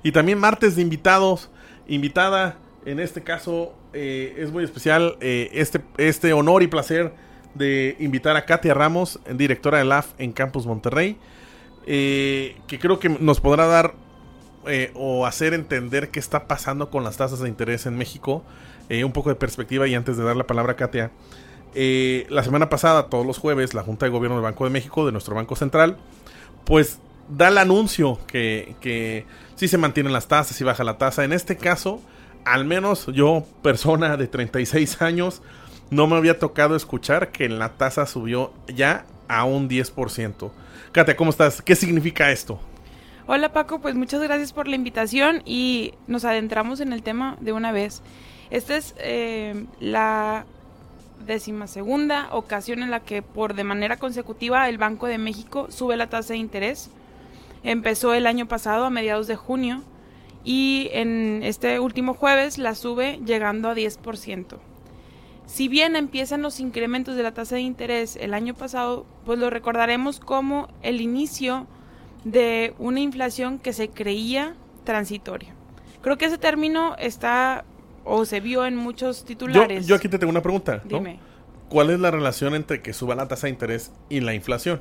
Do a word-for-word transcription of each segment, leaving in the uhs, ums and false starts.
Y también martes de invitados, invitada. En este caso eh, es muy especial eh, este, este honor y placer de invitar a Katia Ramos, directora de L A F en Campus Monterrey, eh, que creo que nos podrá dar eh, o hacer entender qué está pasando con las tasas de interés en México. Eh, un poco de perspectiva, y antes de dar la palabra a Katia, eh, la semana pasada, todos los jueves, la Junta de Gobierno del Banco de México, de nuestro Banco Central, pues da el anuncio que, que sí se mantienen las tasas, sí baja la tasa. En este caso, al menos yo, persona de treinta y seis años, no me había tocado escuchar que la tasa subió ya a un diez por ciento. Katia, ¿cómo estás? ¿Qué significa esto? Hola Paco, pues muchas gracias por la invitación y nos adentramos en el tema de una vez. Esta es eh, la decimosegunda ocasión en la que por de manera consecutiva el Banco de México sube la tasa de interés. Empezó el año pasado a mediados de junio. Y en este último jueves la sube llegando a diez por ciento. Si bien empiezan los incrementos de la tasa de interés el año pasado, pues lo recordaremos como el inicio de una inflación que se creía transitoria. Creo que ese término está o se vio en muchos titulares. Yo, yo aquí te tengo una pregunta, ¿no? Dime. ¿Cuál es la relación entre que suba la tasa de interés y la inflación?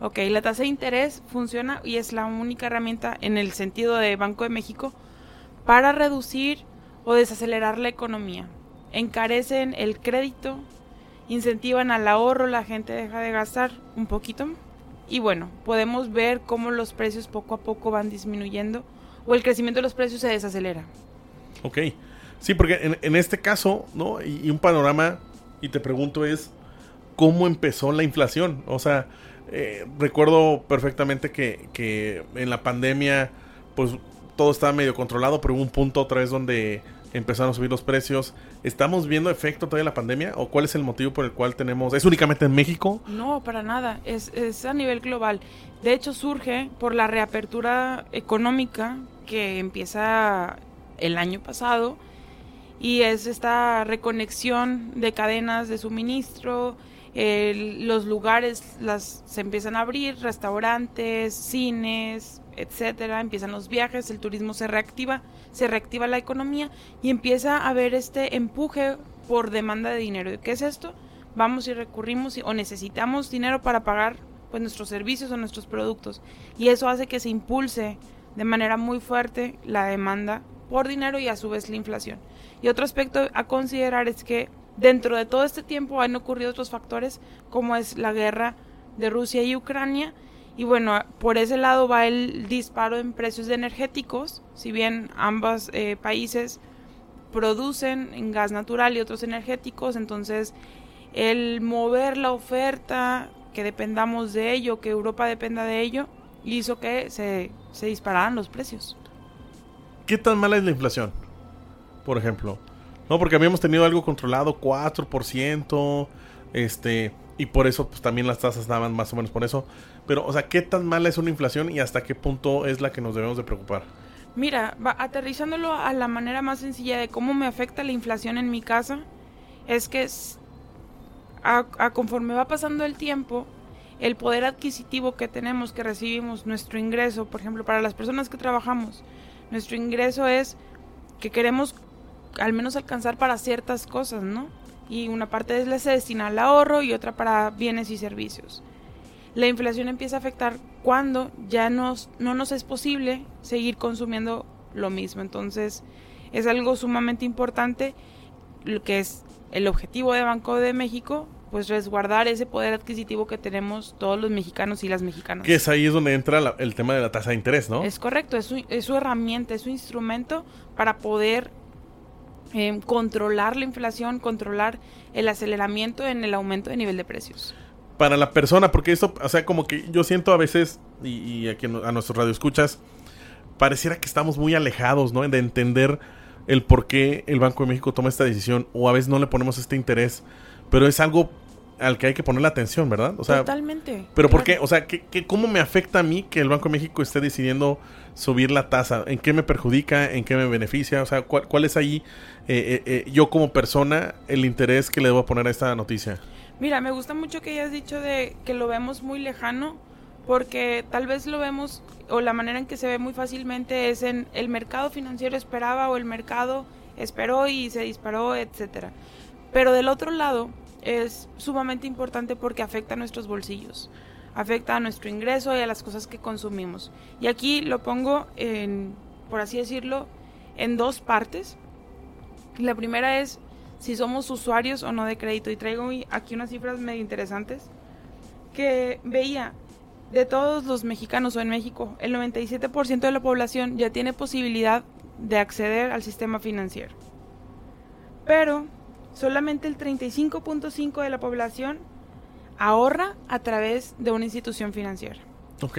Ok, la tasa de interés funciona y es la única herramienta en el sentido de Banco de México para reducir o desacelerar la economía. Encarecen el crédito, incentivan al ahorro, la gente deja de gastar un poquito. Y bueno, podemos ver cómo los precios poco a poco van disminuyendo o el crecimiento de los precios se desacelera. Ok, sí, porque en, en este caso, ¿no? Y, y un panorama, y te pregunto es, ¿cómo empezó la inflación? O sea... Eh, recuerdo perfectamente que, que en la pandemia pues todo estaba medio controlado, pero hubo un punto otra vez donde empezaron a subir los precios. ¿Estamos viendo efecto todavía de la pandemia? ¿O cuál es el motivo por el cual tenemos? ¿Es únicamente en México? No, para nada, es, es a nivel global. De hecho surge por la reapertura económica que empieza el año pasado y es esta reconexión de cadenas de suministro. Eh, los lugares las se empiezan a abrir, restaurantes, cines, etcétera, empiezan los viajes, el turismo se reactiva, se reactiva la economía y empieza a haber este empuje por demanda de dinero. ¿Qué es esto? Vamos y recurrimos y, o necesitamos dinero para pagar pues nuestros servicios o nuestros productos, y eso hace que se impulse de manera muy fuerte la demanda por dinero y a su vez la inflación. Y otro aspecto a considerar es que dentro de todo este tiempo han ocurrido otros factores, como es la guerra de Rusia y Ucrania, y bueno, por ese lado va el disparo en precios de energéticos. Si bien ambos eh, países producen gas natural y otros energéticos, entonces el mover la oferta, que dependamos de ello, que Europa dependa de ello, hizo que se, se dispararan los precios. ¿Qué tan mala es la inflación, por ejemplo? No, porque habíamos tenido algo controlado, cuatro por ciento, este, y por eso pues también las tasas daban más o menos por eso. Pero, o sea, ¿qué tan mala es una inflación y hasta qué punto es la que nos debemos de preocupar? Mira, va, aterrizándolo a la manera más sencilla de cómo me afecta la inflación en mi casa, es que es, a, a conforme va pasando el tiempo, el poder adquisitivo que tenemos, que recibimos, nuestro ingreso, por ejemplo, para las personas que trabajamos, nuestro ingreso es que queremos al menos alcanzar para ciertas cosas, ¿no? Y una parte se destina al ahorro y otra para bienes y servicios. La inflación empieza a afectar cuando ya nos, no nos es posible seguir consumiendo lo mismo. Entonces, es algo sumamente importante, lo que es el objetivo de Banco de México, pues resguardar ese poder adquisitivo que tenemos todos los mexicanos y las mexicanas. Que es ahí es donde entra la, el tema de la tasa de interés, ¿no? Es correcto, es su, es su herramienta, es su instrumento para poder eh, controlar la inflación, controlar el aceleramiento en el aumento de nivel de precios. Para la persona, porque esto, o sea, como que yo siento a veces, y, y a, quien, a nuestros radioescuchas, pareciera que estamos muy alejados, ¿no?, de entender el por qué el Banco de México toma esta decisión, o a veces no le ponemos este interés, pero es algo al que hay que ponerle atención, ¿verdad? O sea, totalmente. Pero claro. ¿Por qué? O sea, ¿qué, qué, ¿cómo me afecta a mí que el Banco de México esté decidiendo subir la tasa? ¿En qué me perjudica? ¿En qué me beneficia? O sea, ¿cuál, cuál es ahí, eh, eh, yo como persona, el interés que le debo poner a esta noticia? Mira, me gusta mucho que hayas dicho de que lo vemos muy lejano, porque tal vez lo vemos, o la manera en que se ve muy fácilmente es en el mercado financiero esperaba, o el mercado esperó y se disparó, etcétera. Pero del otro lado es sumamente importante porque afecta a nuestros bolsillos, afecta a nuestro ingreso y a las cosas que consumimos. Y aquí lo pongo en, por así decirlo, en dos partes. La primera es si somos usuarios o no de crédito, y traigo aquí unas cifras medio interesantes que veía. De todos los mexicanos, o en México, el noventa y siete por ciento de la población ya tiene posibilidad de acceder al sistema financiero. Pero solamente el treinta y cinco punto cinco por ciento de la población ahorra a través de una institución financiera. Ok.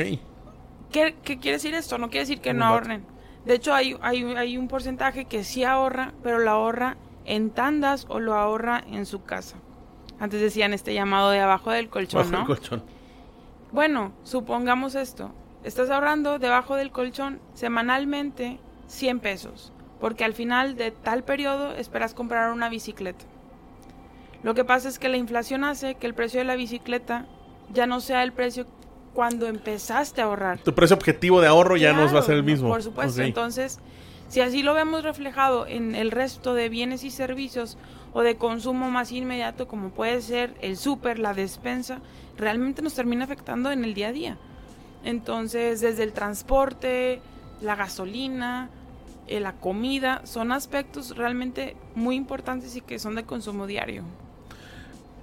¿Qué, qué quiere decir esto? No quiere decir que no ahorren. De hecho, hay, hay, hay un porcentaje que sí ahorra, pero lo ahorra en tandas o lo ahorra en su casa. Antes decían este llamado de abajo del colchón, ¿no? Abajo del colchón. Bueno, supongamos esto, estás ahorrando debajo del colchón semanalmente cien pesos, porque al final de tal periodo esperas comprar una bicicleta. Lo que pasa es que la inflación hace que el precio de la bicicleta ya no sea el precio cuando empezaste a ahorrar. Tu precio objetivo de ahorro claro, ya no va a ser el mismo. Por supuesto, okay. Entonces, si así lo vemos reflejado en el resto de bienes y servicios o de consumo más inmediato, como puede ser el súper, la despensa, realmente nos termina afectando en el día a día. Entonces, desde el transporte, la gasolina, eh, la comida, son aspectos realmente muy importantes y que son de consumo diario.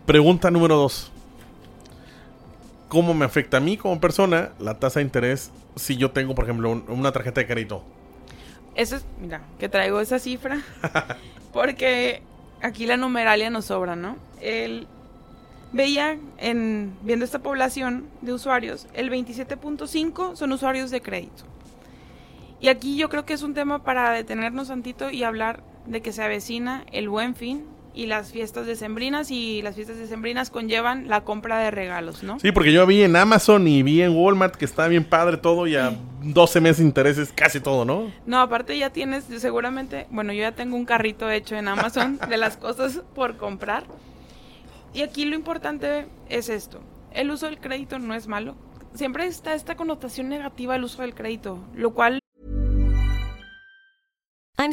Pregunta número dos. ¿Cómo me afecta a mí como persona la tasa de interés si yo tengo, por ejemplo, un, una tarjeta de crédito? Eso es, mira, que traigo esa cifra porque aquí la numeralia nos sobra, ¿no? El, veía, en, viendo esta población de usuarios, el veintisiete punto cinco por ciento son usuarios de crédito. Y aquí yo creo que es un tema para detenernos tantito y hablar de que se avecina el Buen Fin y las fiestas decembrinas, y las fiestas decembrinas conllevan la compra de regalos, ¿no? Sí, porque yo vi en Amazon y vi en Walmart que está bien padre todo y a doce meses de intereses casi todo, ¿no? No, aparte ya tienes seguramente, bueno, yo ya tengo un carrito hecho en Amazon de las cosas por comprar. Y aquí lo importante es esto, el uso del crédito no es malo. Siempre está esta connotación negativa al uso del crédito, lo cual... I'm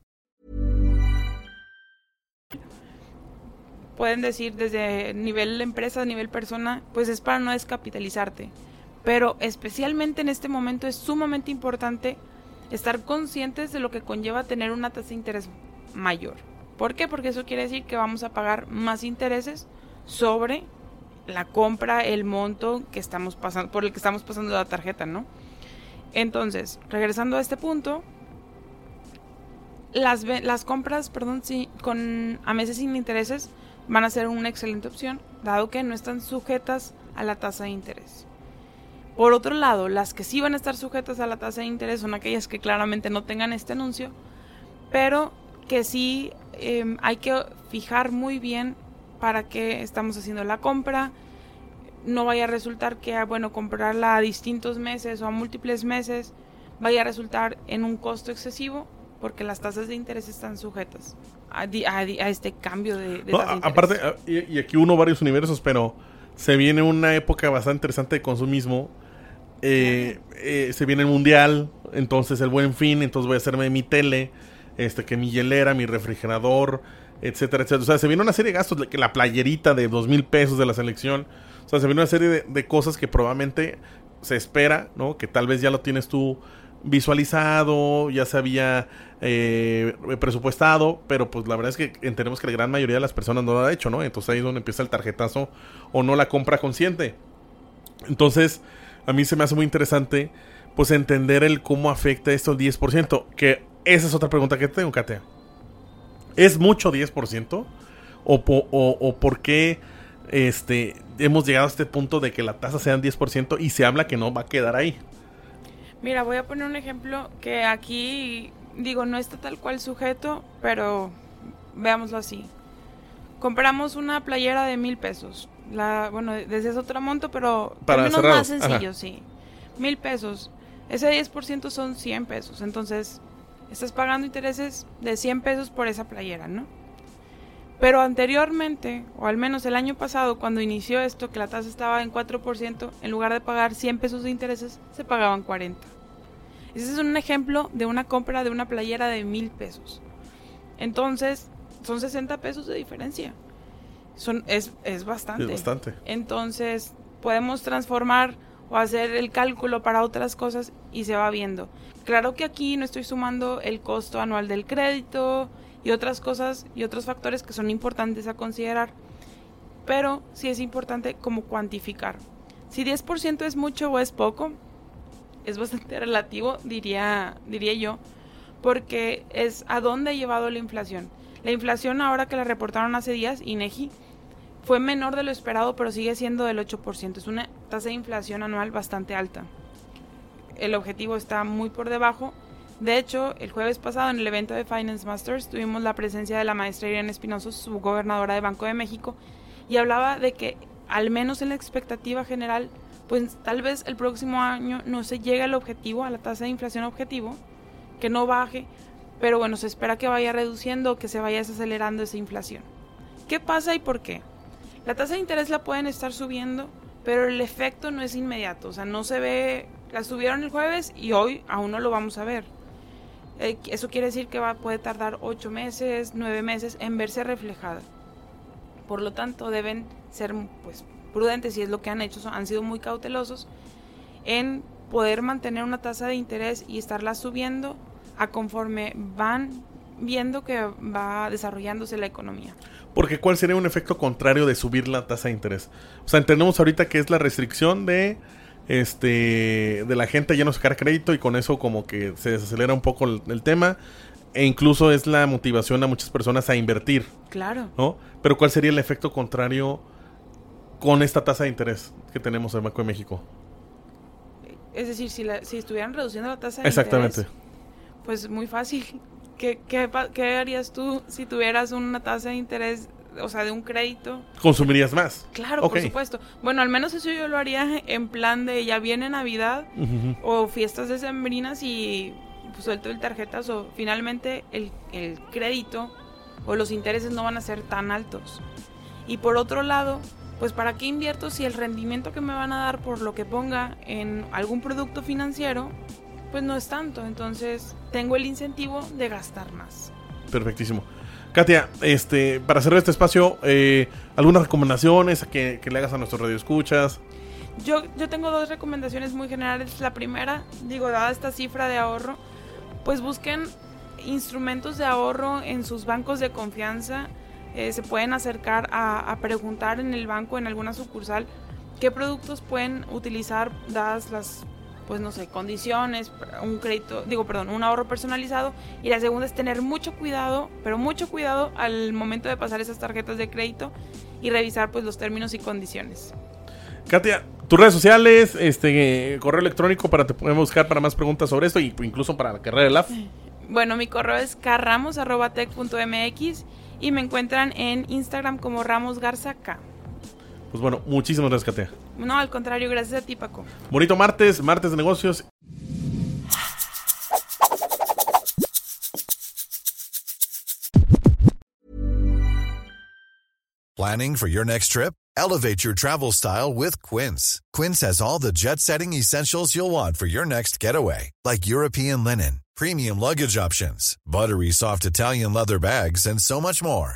Pueden decir desde nivel empresa, nivel persona, pues es para no descapitalizarte. Pero especialmente en este momento es sumamente importante estar conscientes de lo que conlleva tener una tasa de interés mayor. ¿Por qué? Porque eso quiere decir que vamos a pagar más intereses sobre la compra, el monto que estamos pasando, por el que estamos pasando la tarjeta, ¿no? Entonces, regresando a este punto, las, las compras, perdón, si, con a meses sin intereses van a ser una excelente opción, dado que no están sujetas a la tasa de interés. Por otro lado, las que sí van a estar sujetas a la tasa de interés son aquellas que claramente no tengan este anuncio, pero que sí eh, hay que fijar muy bien para qué estamos haciendo la compra. No vaya a resultar que, bueno, comprarla a distintos meses o a múltiples meses vaya a resultar en un costo excesivo, porque las tasas de interés están sujetas a, a, a este cambio de, de no, tasas de aparte, interés. Aparte, y, y aquí uno varios universos, pero se viene una época bastante interesante de consumismo. Eh, eh, se viene el mundial, entonces el Buen Fin, entonces voy a hacerme mi tele, este, que mi hielera, mi refrigerador, etcétera, etcétera. O sea, se viene una serie de gastos, que la playerita de dos mil pesos de la selección. O sea, se viene una serie de, de cosas que probablemente se espera, ¿no? Que tal vez ya lo tienes tú visualizado, ya se había eh, presupuestado, pero pues la verdad es que entendemos que la gran mayoría de las personas no lo ha hecho, ¿no? Entonces ahí es donde empieza el tarjetazo o no la compra consciente. Entonces, a mí se me hace muy interesante, pues, entender el cómo afecta esto el diez por ciento, que esa es otra pregunta que tengo, Katia. ¿Es mucho diez por ciento? ¿O, po- o, o por qué este, hemos llegado a este punto de que la tasa sea el diez por ciento y se habla que no va a quedar ahí? Mira, voy a poner un ejemplo que aquí, digo, no está tal cual sujeto, pero veámoslo así. Compramos una playera de mil pesos. La, bueno, desde es otro monto, pero para menos más sencillo, ajá. Sí. Mil pesos. Ese diez por ciento son cien pesos. Entonces, estás pagando intereses de cien pesos por esa playera, ¿no? Pero anteriormente, o al menos el año pasado, cuando inició esto, que la tasa estaba en cuatro por ciento, en lugar de pagar cien pesos de intereses, se pagaban cuarenta. Ese es un ejemplo de una compra de una playera de mil pesos. Entonces, son sesenta pesos de diferencia. Son, es, es bastante. Es bastante. Entonces, podemos transformar o hacer el cálculo para otras cosas y se va viendo. Claro que aquí no estoy sumando el costo anual del crédito y otras cosas y otros factores que son importantes a considerar, pero sí es importante como cuantificar. Si diez por ciento es mucho o es poco, es bastante relativo, diría, diría yo, porque es a dónde ha llevado la inflación. La inflación, ahora que la reportaron hace días, INEGI, fue menor de lo esperado, pero sigue siendo del ocho por ciento. Es una tasa de inflación anual bastante alta. El objetivo está muy por debajo. De hecho, el jueves pasado en el evento de Finance Masters tuvimos la presencia de la maestra Irene Espinosa, subgobernadora de Banco de México, y hablaba de que, al menos en la expectativa general, pues tal vez el próximo año no se llegue al objetivo, a la tasa de inflación objetivo, que no baje, pero bueno, se espera que vaya reduciendo o que se vaya desacelerando esa inflación. ¿Qué pasa y por qué? La tasa de interés la pueden estar subiendo, pero el efecto no es inmediato, o sea, no se ve, la subieron el jueves y hoy aún no lo vamos a ver. Eso quiere decir que va, puede tardar ocho meses, nueve meses en verse reflejada. Por lo tanto, deben ser, pues, prudentes, y es lo que han hecho. Han sido muy cautelosos en poder mantener una tasa de interés y estarla subiendo a conforme van viendo que va desarrollándose la economía. Porque ¿cuál sería un efecto contrario de subir la tasa de interés? O sea, entendemos ahorita que es la restricción de... Este, de la gente ya no sacar crédito, y con eso como que se desacelera un poco el, el tema, e incluso es la motivación a muchas personas a invertir. Claro. ¿No? Pero ¿cuál sería el efecto contrario con esta tasa de interés que tenemos en Banco de México? Es decir, si, la, si estuvieran reduciendo la tasa de Exactamente. interés. Exactamente. Pues muy fácil. ¿Qué, qué, ¿Qué harías tú si tuvieras una tasa de interés? O sea, de un crédito. ¿Consumirías más? Claro, okay. Por supuesto. Bueno, al menos eso yo lo haría en plan de ya viene Navidad, uh-huh, o fiestas decembrinas, y pues suelto el tarjetazo. Finalmente el, el crédito o los intereses no van a ser tan altos. Y por otro lado, pues ¿para qué invierto si el rendimiento que me van a dar por lo que ponga en algún producto financiero pues no es tanto? Entonces tengo el incentivo de gastar más. Perfectísimo. Katia, este, para cerrar este espacio, eh, algunas recomendaciones que, que le hagas a nuestros radioescuchas. Yo, yo tengo dos recomendaciones muy generales. La primera, digo, dada esta cifra de ahorro, pues busquen instrumentos de ahorro en sus bancos de confianza. eh, se pueden acercar a, a preguntar en el banco, en alguna sucursal, qué productos pueden utilizar dadas las, pues no sé, condiciones, un crédito, digo, perdón, un ahorro personalizado. Y la segunda es tener mucho cuidado, pero mucho cuidado al momento de pasar esas tarjetas de crédito y revisar pues los términos y condiciones. Katia, tus redes sociales, este correo electrónico para te podemos buscar para más preguntas sobre esto y incluso para la carrera de L A F. Bueno, mi correo es k ramos arroba tec punto m x y me encuentran en Instagram como Ramos Garza K. Pues bueno, muchísimas gracias, Katia. No, al contrario, gracias a ti, Paco. Bonito martes, martes de negocios. Planning for your next trip? Elevate your travel style with Quince. Quince has all the jet-setting essentials you'll want for your next getaway, like European linen, premium luggage options, buttery soft Italian leather bags, and so much more.